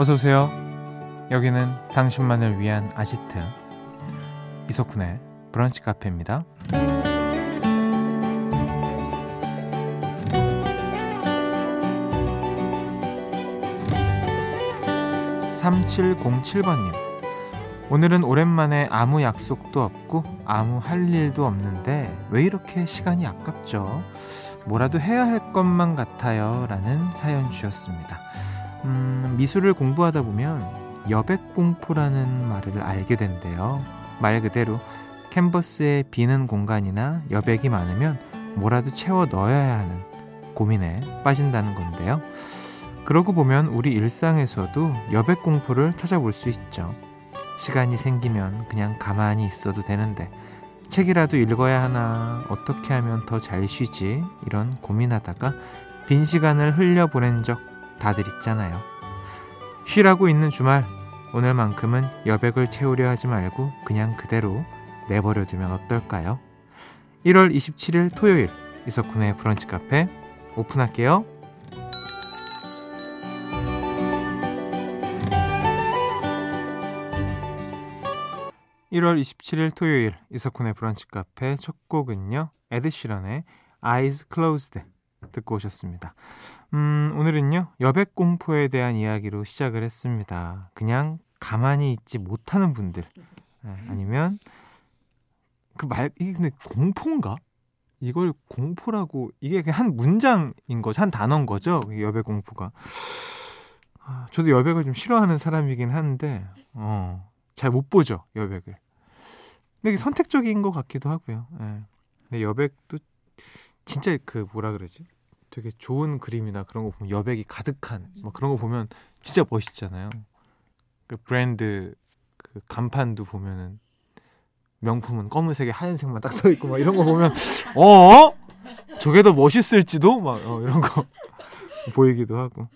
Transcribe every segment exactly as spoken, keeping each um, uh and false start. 어서오세요. 여기는 당신만을 위한 아지트 이석훈의 브런치 카페입니다. 삼칠공칠 번님 오늘은 오랜만에 아무 약속도 없고 아무 할 일도 없는데 왜 이렇게 시간이 아깝죠? 뭐라도 해야 할 것만 같아요 라는 사연 주셨습니다. 음, 미술을 공부하다 보면 여백공포라는 말을 알게 된대요. 말 그대로 캔버스에 비는 공간이나 여백이 많으면 뭐라도 채워 넣어야 하는 고민에 빠진다는 건데요. 그러고 보면 우리 일상에서도 여백공포를 찾아볼 수 있죠. 시간이 생기면 그냥 가만히 있어도 되는데 책이라도 읽어야 하나, 어떻게 하면 더 잘 쉬지, 이런 고민하다가 빈 시간을 흘려보낸 적 다들 있잖아요. 쉬라고 있는 주말, 오늘만큼은 여백을 채우려 하지 말고 그냥 그대로 내버려두면 어떨까요? 일월 이십칠일 토요일, 이석훈의 브런치 카페 오픈할게요. 일월 이십칠일 토요일 이석훈의 브런치 카페 첫 곡은요, 에드시런의 Eyes Closed 듣고 오셨습니다. 음, 오늘은요 여백공포에 대한 이야기로 시작을 했습니다. 그냥 가만히 있지 못하는 분들, 아니면 그 말, 이게 근데 공포인가? 이걸 공포라고, 이게 그냥 한 문장인 거죠, 한 단어인 거죠, 여백공포가. 저도 여백을 좀 싫어하는 사람이긴 한데 어. 잘 못 보죠, 여백을. 근데 이게 선택적인 것 같기도 하고요. 예. 근데 여백도 진짜 그 뭐라 그러지? 되게 좋은 그림이나 그런 거 보면 여백이 가득한 막 그런 거 보면 진짜 멋있잖아요. 그 브랜드 그 간판도 보면은 명품은 검은색에 하얀색만 딱 써 있고 막 이런 거 보면 어? 저게 더 멋있을지도 막 어, 이런 거 보이기도 하고.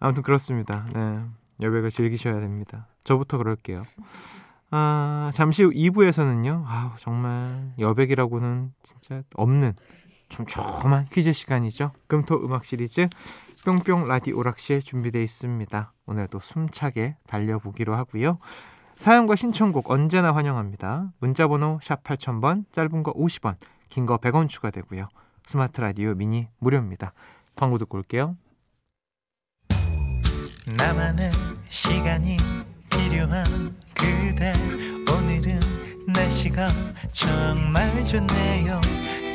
아무튼 그렇습니다. 네. 여백을 즐기셔야 됩니다. 저부터 그럴게요. 아, 잠시 후 이 부에서는요 아, 정말 여백이라고는 진짜 없는 촘촘한 퀴즈 시간이죠. 금토 음악 시리즈 뿅뿅 라디오락실 준비되어 있습니다. 오늘도 숨차게 달려보기로 하고요. 사연과 신청곡 언제나 환영합니다. 문자번호 샵 팔천 번, 짧은 거 오십 원, 긴 거 백 원 추가되고요. 스마트 라디오 미니 무료입니다. 광고 듣고 올게요. 나만의 시간이 필요한 그대, 오늘은 날씨가 정말 좋네요.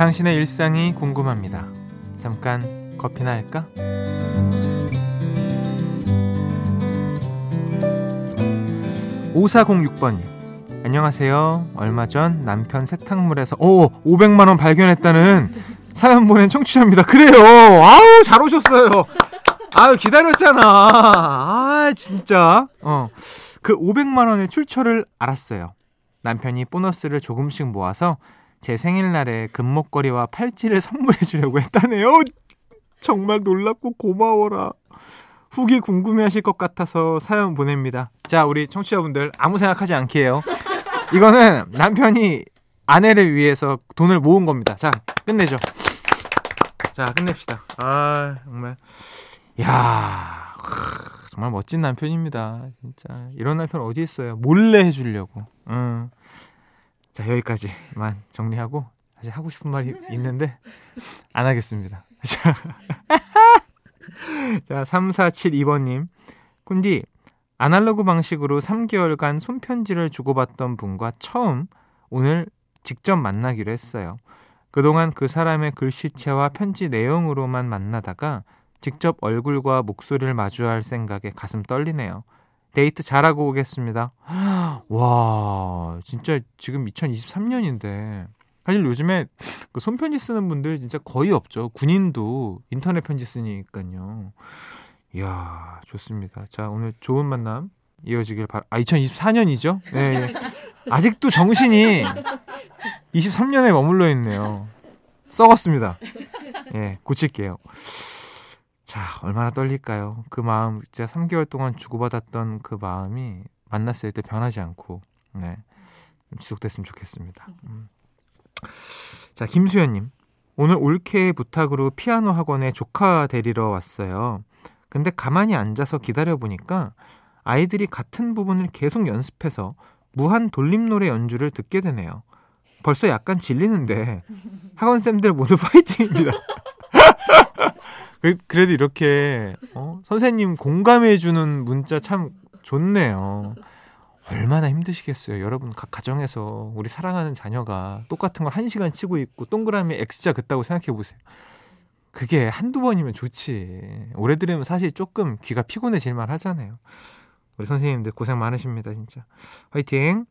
당신의 일상이 궁금합니다. 잠깐 커피나 할까? 오사공육 번님 안녕하세요. 얼마 전 남편 세탁물에서 오! 오백만 원 발견했다는 사연 보낸 청취자입니다. 그래요! 아우, 잘 오셨어요. 아유, 기다렸잖아. 아, 진짜. 어, 그 오백만 원의 출처를 알았어요. 남편이 보너스를 조금씩 모아서 제 생일날에 금목걸이와 팔찌를 선물해주려고 했다네요. 정말 놀랍고 고마워라. 후기 궁금해하실 것 같아서 사연 보냅니다. 자, 우리 청취자분들 아무 생각하지 않게요. 이거는 남편이 아내를 위해서 돈을 모은 겁니다. 자, 끝내죠. 자, 끝냅시다. 아, 정말. 이야, 정말 멋진 남편입니다. 진짜 이런 남편 어디 있어요? 몰래 해주려고. 음. 자, 여기까지만 정리하고 사실 하고 싶은 말이 있는데 안 하겠습니다. 자, 자 삼사칠이 번님 쿤디, 아날로그 방식으로 삼 개월간 손편지를 주고받던 분과 처음 오늘 직접 만나기로 했어요. 그동안 그 사람의 글씨체와 편지 내용으로만 만나다가 직접 얼굴과 목소리를 마주할 생각에 가슴 떨리네요. 데이트 잘하고 오겠습니다. 와, 진짜 지금 이천이십삼 년인데 사실 요즘에 그 손편지 쓰는 분들 진짜 거의 없죠. 군인도 인터넷 편지 쓰니까요. 이야, 좋습니다. 자, 오늘 좋은 만남 이어지길 바라. 아, 이천이십사 년이죠? 네, 예. 아직도 정신이 이십삼 년에 머물러 있네요. 썩었습니다. 예, 고칠게요. 자, 얼마나 떨릴까요? 그 마음, 진짜 삼 개월 동안 주고받았던 그 마음이 만났을 때 변하지 않고, 네, 지속됐으면 좋겠습니다. 음. 자, 김수현님, 오늘 올케 부탁으로 피아노 학원에 조카 데리러 왔어요. 근데 가만히 앉아서 기다려보니까 아이들이 같은 부분을 계속 연습해서 무한 돌림노래 연주를 듣게 되네요. 벌써 약간 질리는데 학원쌤들 모두 파이팅입니다. 그래도 이렇게 어? 선생님 공감해주는 문자 참 좋네요. 얼마나 힘드시겠어요. 여러분, 각 가정에서 우리 사랑하는 자녀가 똑같은 걸 한 시간 치고 있고 동그라미 X자 긋다고 생각해보세요. 그게 한두 번이면 좋지, 오래 들으면 사실 조금 귀가 피곤해질만 하잖아요. 우리 선생님들 고생 많으십니다. 진짜 화이팅.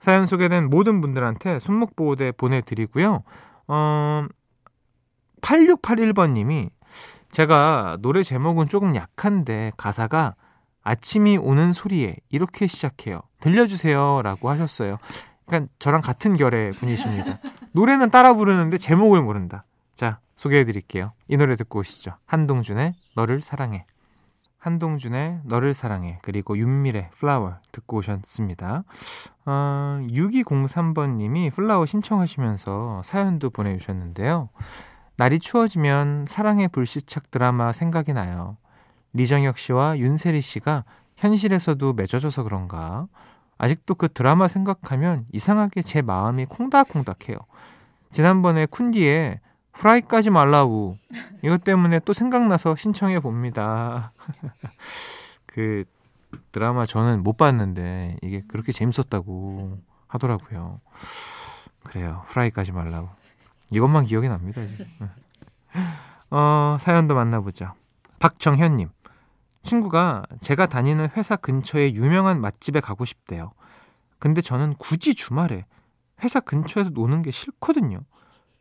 사연 소개된 모든 분들한테 손목보호대 보내드리고요. 어, 팔육팔일 번님이 제가 노래 제목은 조금 약한데 가사가 아침이 오는 소리에 이렇게 시작해요. 들려주세요 라고 하셨어요. 그러니까 저랑 같은 결의 분이십니다. 노래는 따라 부르는데 제목을 모른다. 자, 소개해드릴게요. 이 노래 듣고 오시죠. 한동준의 너를 사랑해. 한동준의 너를 사랑해, 그리고 윤미래 Flower 듣고 오셨습니다. 어, 육이공삼 번님이 Flower 신청하시면서 사연도 보내주셨는데요. 날이 추워지면 사랑의 불시착 드라마 생각이 나요. 리정혁 씨와 윤세리 씨가 현실에서도 맺어져서 그런가 아직도 그 드라마 생각하면 이상하게 제 마음이 콩닥콩닥해요. 지난번에 쿤디에 프라이까지 말라우 이것 때문에 또 생각나서 신청해 봅니다. 그 드라마 저는 못 봤는데 이게 그렇게 재밌었다고 하더라고요. 그래요, 프라이까지 말라우 이것만 기억이 납니다 지금. 어, 사연도 만나보죠. 박정현님, 친구가 제가 다니는 회사 근처에 유명한 맛집에 가고 싶대요. 근데 저는 굳이 주말에 회사 근처에서 노는 게 싫거든요.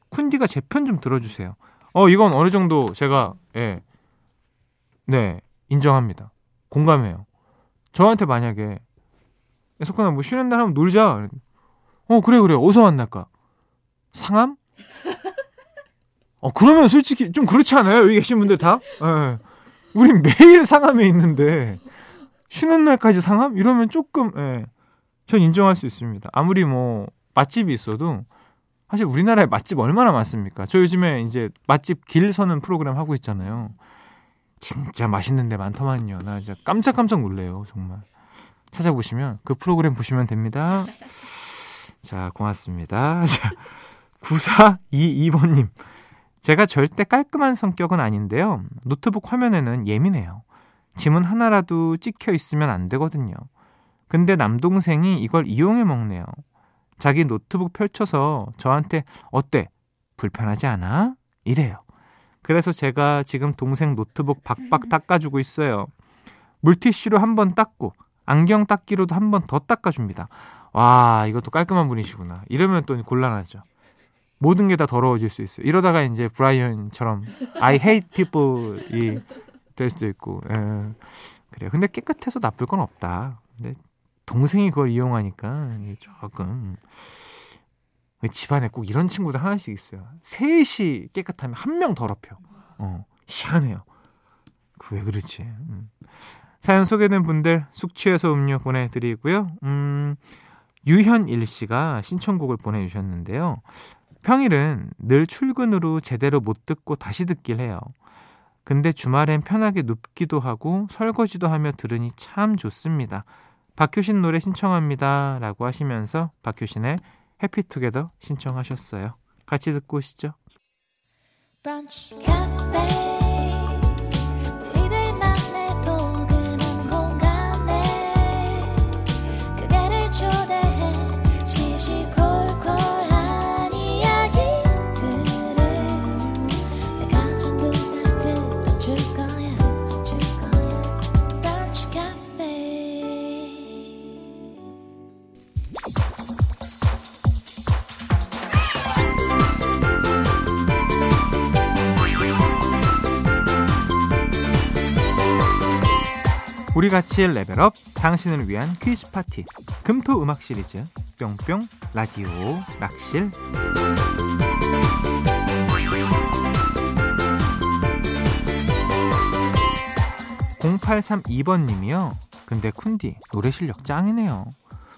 쿤디가 제 편 좀 들어주세요. 어, 이건 어느 정도 제가, 예, 네, 인정합니다. 공감해요. 저한테 만약에 석훈아 뭐 쉬는 날 하면 놀자. 어, 그래 그래, 어디서 만날까? 상암? 어, 그러면 솔직히 좀 그렇지 않아요? 여기 계신 분들 다? 예. 우린 매일 상암에 있는데 쉬는 날까지 상암? 이러면 조금, 예, 전 인정할 수 있습니다. 아무리 뭐 맛집이 있어도 사실 우리나라에 맛집 얼마나 많습니까? 저 요즘에 이제 맛집 길 서는 프로그램 하고 있잖아요. 진짜 맛있는 데 많더만요. 나 진짜 깜짝깜짝 놀래요. 정말. 찾아보시면 그 프로그램 보시면 됩니다. 자, 고맙습니다. 자, 구사이이 번님. 제가 절대 깔끔한 성격은 아닌데요. 노트북 화면에는 예민해요. 지문 하나라도 찍혀 있으면 안 되거든요. 근데 남동생이 이걸 이용해 먹네요. 자기 노트북 펼쳐서 저한테 어때? 불편하지 않아? 이래요. 그래서 제가 지금 동생 노트북 박박 닦아주고 있어요. 물티슈로 한 번 닦고 안경 닦기로도 한 번 더 닦아줍니다. 와, 이것도 깔끔한 분이시구나. 이러면 또 곤란하죠. 모든 게 다 더러워질 수 있어요. 이러다가 이제 브라이언처럼 I hate people이 될 수도 있고. 에, 그래요. 근데 깨끗해서 나쁠 건 없다. 근데 동생이 그걸 이용하니까 조금, 집안에 꼭 이런 친구들 하나씩 있어요. 셋이 깨끗하면 한 명 더럽혀. 어, 희한해요. 그 왜 그러지? 음. 사연 소개된 분들 숙취해서 음료 보내드리고요. 음, 유현일 씨가 신청곡을 보내주셨는데요. 평일은 늘 출근으로 제대로 못 듣고 다시 듣길 해요. 근데 주말엔 편하게 눕기도 하고 설거지도 하며 들으니 참 좋습니다. 박효신 노래 신청합니다 라고 하시면서 박효신의 해피투게더 신청하셨어요. 같이 듣고 오시죠. 브런치 카페. 우리같이 레벨업, 당신을 위한 퀴즈 파티 금토 음악 시리즈 뿅뿅 라디오 락실. 공팔삼이 번님이요. 근데 쿤디 노래 실력 짱이네요.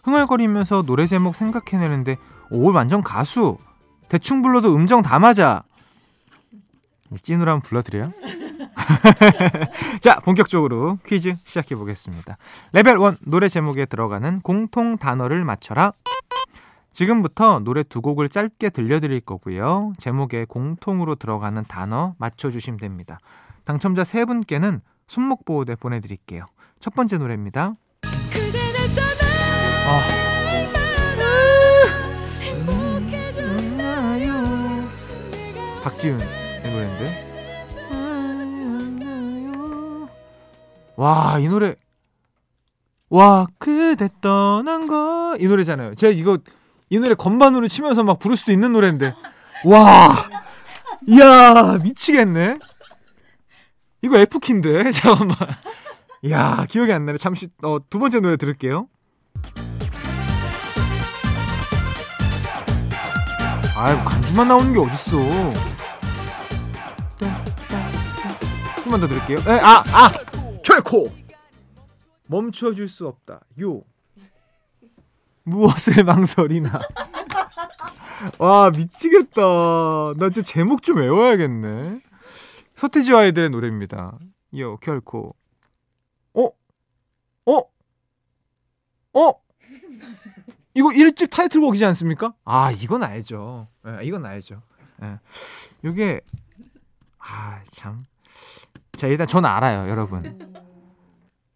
흥얼거리면서 노래 제목 생각해내는데 오 완전 가수. 대충 불러도 음정 다 맞아. 찐으로 한번 불러드려요. 자, 본격적으로 퀴즈 시작해보겠습니다. 레벨 일 노래 제목에 들어가는 공통 단어를 맞춰라. 지금부터 노래 두 곡을 짧게 들려드릴 거고요. 제목에 공통으로 들어가는 단어 맞춰주시면 됩니다. 당첨자 세 분께는 손목보호대 보내드릴게요. 첫 번째 노래입니다. 그대 날 떠나 어. 박지윤의 노래인데, 와, 이 노래, 와, 그대 떠난 거 이 노래잖아요. 제가 이거 이 노래 건반으로 치면서 막 부를 수도 있는 노래인데, 와, 이야, 미치겠네. 이거 F키인데, 잠깐만. 이야, 기억이 안 나네. 잠시 어, 두 번째 노래 들을게요. 아유, 간주만 나오는 게 어딨어. 조금만 더 들을게요. 에, 아! 아! 결코! 멈춰줄 수 없다. 요. 무엇을 망설이나. 와, 미치겠다. 나 진짜 제목 좀 외워야겠네. 서태지와 아이들의 노래입니다. 요, 결코. 어? 어? 어? 이거 일 집 타이틀곡이지 않습니까? 아, 이건 알죠. 네, 이건 알죠. 네. 이게 아, 참. 자, 일단 전 알아요, 여러분.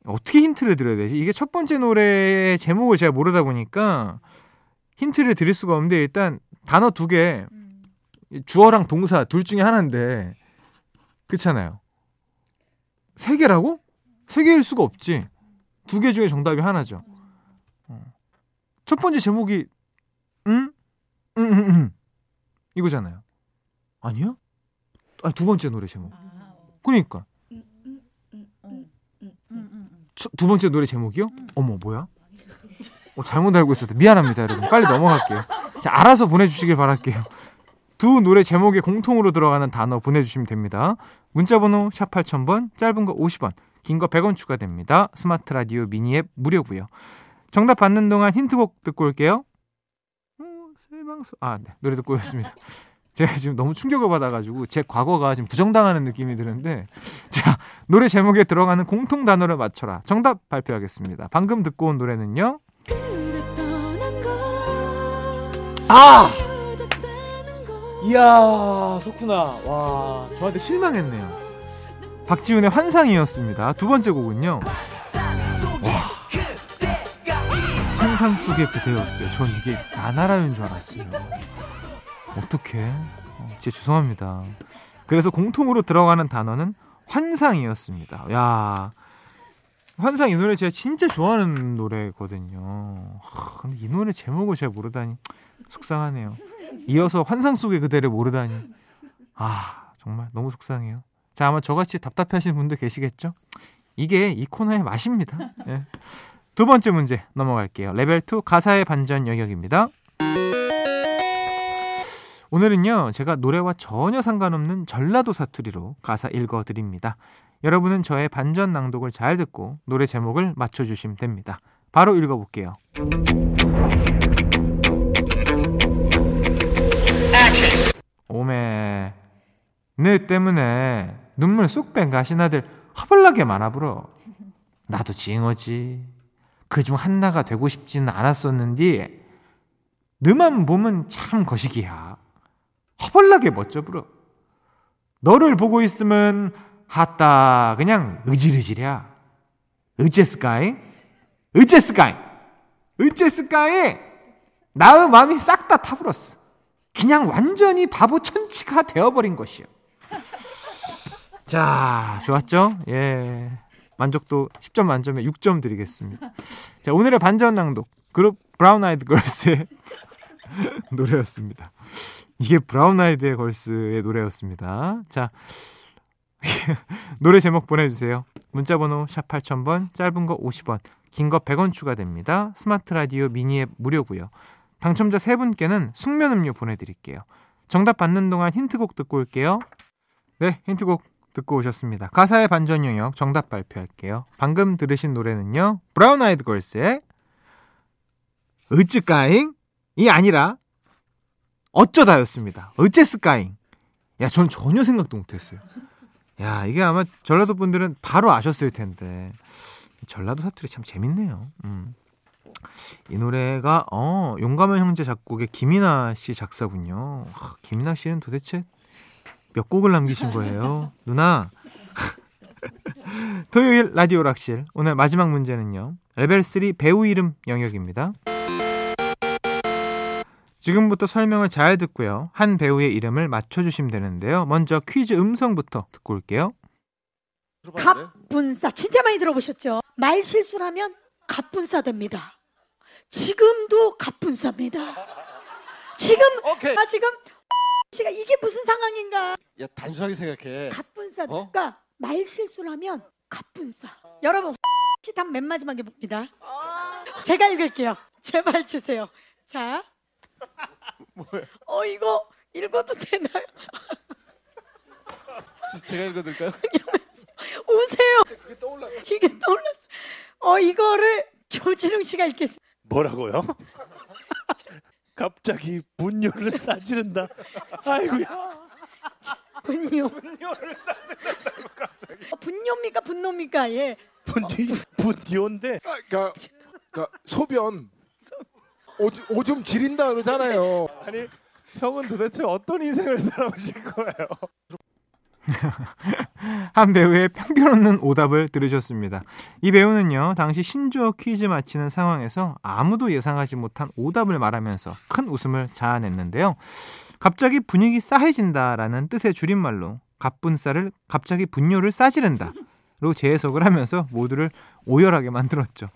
어떻게 힌트를 드려야 되지? 이게 첫 번째 노래의 제목을 제가 모르다 보니까 힌트를 드릴 수가 없는데, 일단 단어 두 개, 주어랑 동사 둘 중에 하나인데, 그렇잖아요. 세 개라고? 세 개일 수가 없지. 두 개 중에 정답이 하나죠. 첫 번째 제목이 음? 음, 음, 음. 이거잖아요. 아니야? 아니, 두 번째 노래 제목. 그러니까. 두 번째 노래 제목이요? 어머, 뭐야? 어, 잘못 알고 있었다. 미안합니다, 여러분. 빨리 넘어갈게요. 자, 알아서 보내주시길 바랄게요. 두 노래 제목에 공통으로 들어가는 단어 보내주시면 됩니다. 문자번호 샵 팔천 번, 짧은 거 오십 원, 긴 거 백 원 추가됩니다. 스마트 라디오 미니 앱 무료고요. 정답 받는 동안 힌트곡 듣고 올게요. 실망스. 아, 네. 노래 듣고 오셨습니다. 제가 지금 너무 충격을 받아가지고 제 과거가 지금 부정당하는 느낌이 드는데, 자, 노래 제목에 들어가는 공통 단어를 맞춰라. 정답 발표하겠습니다. 방금 듣고 온 노래는요. 아! 이야, 석훈아. 와, 저한테 실망했네요. 박지훈의 환상이었습니다. 두 번째 곡은요. 와. 환상 속의 그대였어요. 전 이게 나나라는 줄 알았어요. 어떡해. 어, 진짜 죄송합니다. 그래서 공통으로 들어가는 단어는 환상이었습니다. 야, 환상 이 노래 제가 진짜 좋아하는 노래거든요. 하, 근데 이 노래 제목을 제가 모르다니 속상하네요. 이어서 환상 속의 그대를 모르다니, 아, 정말 너무 속상해요. 자, 아마 저같이 답답해하시는 분들 계시겠죠? 이게 이 코너의 맛입니다. 예. 두 번째 문제 넘어갈게요. 레벨 이 가사의 반전 영역입니다. 오늘은요, 제가 노래와 전혀 상관없는 전라도 사투리로 가사 읽어드립니다. 여러분은 저의 반전 낭독을 잘 듣고 노래 제목을 맞춰주시면 됩니다. 바로 읽어볼게요. 오메, 네 때문에 눈물 쏙 뺀 가신 아들 허벌나게 많아 불어. 나도 징어지. 그중 한나가 되고 싶지는 않았었는데 너만 보면 참 거시기야. 허벌나게 멋져 부러. 너를 보고 있으면 하따 그냥 의질의질이야. 어째스까이? 어째스까이? 어째스까이? 나의 마음이 싹 다 타불었어. 그냥 완전히 바보 천치가 되어버린 것이요. 자, 좋았죠? 예. 만족도 십 점 만점에 육 점 드리겠습니다. 자, 오늘의 반전 낭독 그룹 브라운 아이드 걸스의 노래였습니다. 이게 브라운 아이드 걸스의 노래였습니다. 자, 노래 제목 보내주세요. 문자번호 샵 팔천 번, 짧은 거 오십 원, 긴 거 백 원 추가됩니다. 스마트 라디오 미니앱 무료고요. 당첨자 세 분께는 숙면 음료 보내드릴게요. 정답 받는 동안 힌트곡 듣고 올게요. 네, 힌트곡 듣고 오셨습니다. 가사의 반전 영역 정답 발표할게요. 방금 들으신 노래는요, 브라운 아이드 걸스의 으쯔까잉이 아니라 어쩌다였습니다. 어째스까잉. 야, 저는 전혀 생각도 못했어요. 야, 이게 아마 전라도 분들은 바로 아셨을 텐데, 전라도 사투리 참 재밌네요. 음. 이 노래가 어, 용감한 형제 작곡의 김이나 씨 작사군요. 아, 김이나 씨는 도대체 몇 곡을 남기신 거예요? 누나. 토요일 라디오락실 오늘 마지막 문제는요, 레벨 쓰리 배우 이름 영역입니다. 지금부터 설명을 잘 듣고요, 한 배우의 이름을 맞춰주시면 되는데요, 먼저 퀴즈 음성부터 듣고 올게요. 갑분싸 진짜 많이 들어보셨죠? 말 실수를 하면 갑분싸 됩니다. 지금도 갑분싸입니다. 지금 오케이. 아 지금 씨가 이게 무슨 상황인가? 야, 단순하게 생각해. 갑분싸니까 어? 말 실수를 하면 갑분싸. 여러분 씨 답 맨 마지막에 봅니다. 아~ 제가 읽을게요. 제발 주세요. 자. 뭐야? 어 이거 읽어도 되나요? 제가 읽어드릴까요? 오세요. 이게 떠올랐어. 이게 떠올랐어. 어 이거를 조진웅 씨가 읽겠습니다. 뭐라고요? 갑자기 분뇨를 싸지른다. 아이고야. 분뇨. 분뇨를 싸지른다고 갑자기. 어, 분뇨입니까? 분노입니까? 예. 분뇨. 분뇨인데. 그러니까, 그러니까 소변. 오줌, 오줌 지린다 그러잖아요. 아니 형은 도대체 어떤 인생을 살아오신 거예요? 한 배우의 편견 없는 오답을 들으셨습니다. 이 배우는요, 당시 신조어 퀴즈 마치는 상황에서 아무도 예상하지 못한 오답을 말하면서 큰 웃음을 자아냈는데요, 갑자기 분위기 싸해진다라는 뜻의 줄임말로 갑분싸를 갑자기 분뇨를 싸지른다로 재해석을 하면서 모두를 오열하게 만들었죠.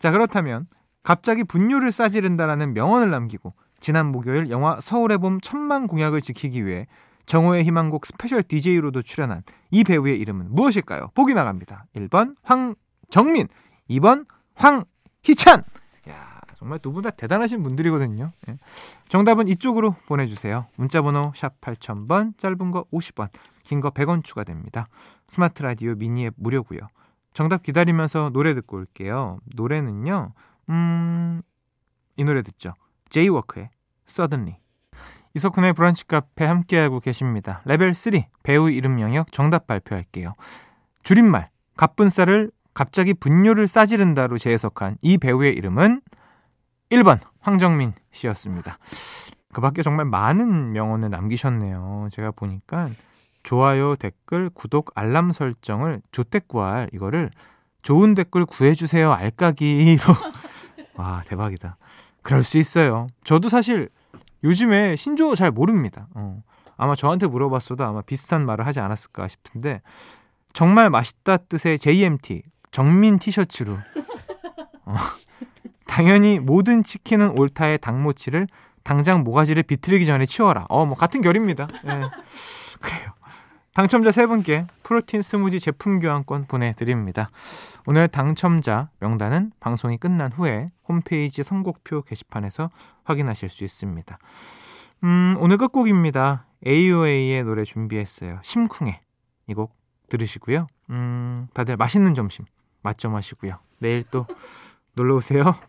자, 그렇다면 갑자기 분뇨를 싸지른다라는 명언을 남기고 지난 목요일 영화 서울의 봄 천만 공약을 지키기 위해 정호의 희망곡 스페셜 디제이로도 출연한 이 배우의 이름은 무엇일까요? 보기 나갑니다. 일 번 황정민, 이 번 황희찬. 야, 정말 두 분 다 대단하신 분들이거든요. 예. 정답은 이쪽으로 보내주세요. 문자번호 샵 팔천 번, 짧은 거 오십 원, 긴 거 백 원 추가됩니다. 스마트 라디오 미니앱 무료고요. 정답 기다리면서 노래 듣고 올게요. 노래는요, 음, 이 노래 듣죠. 제이워크의 Suddenly. 이석훈의 브런치 카페 함께하고 계십니다. 레벨 쓰리 배우 이름 영역 정답 발표할게요. 줄임말 갑분싸를 갑자기 분뇨를 싸지른다로 재해석한 이 배우의 이름은 일 번 황정민 씨였습니다. 그 밖에 정말 많은 명언을 남기셨네요. 제가 보니까 좋아요, 댓글, 구독, 알람 설정을 조댓구알, 이거를 좋은 댓글 구해주세요 알까기로. 와, 대박이다. 그럴 수 있어요. 저도 사실 요즘에 신조어 잘 모릅니다. 어. 아마 저한테 물어봤어도 아마 비슷한 말을 하지 않았을까 싶은데, 정말 맛있다 뜻의 제이엠티 정민 티셔츠로 어. 당연히 모든 치킨은 옳다의 닭모치를 당장 모가지를 비틀기 전에 치워라. 어, 뭐 같은 결입니다. 예. 그래요. 당첨자 세 분께 프로틴 스무디 제품 교환권 보내드립니다. 오늘 당첨자 명단은 방송이 끝난 후에 홈페이지 선곡표 게시판에서 확인하실 수 있습니다. 음, 오늘 끝곡입니다. 에이오에이의 노래 준비했어요. 심쿵해. 이 곡 들으시고요. 음, 다들 맛있는 점심 맛 좀 하시고요. 내일 또 놀러오세요.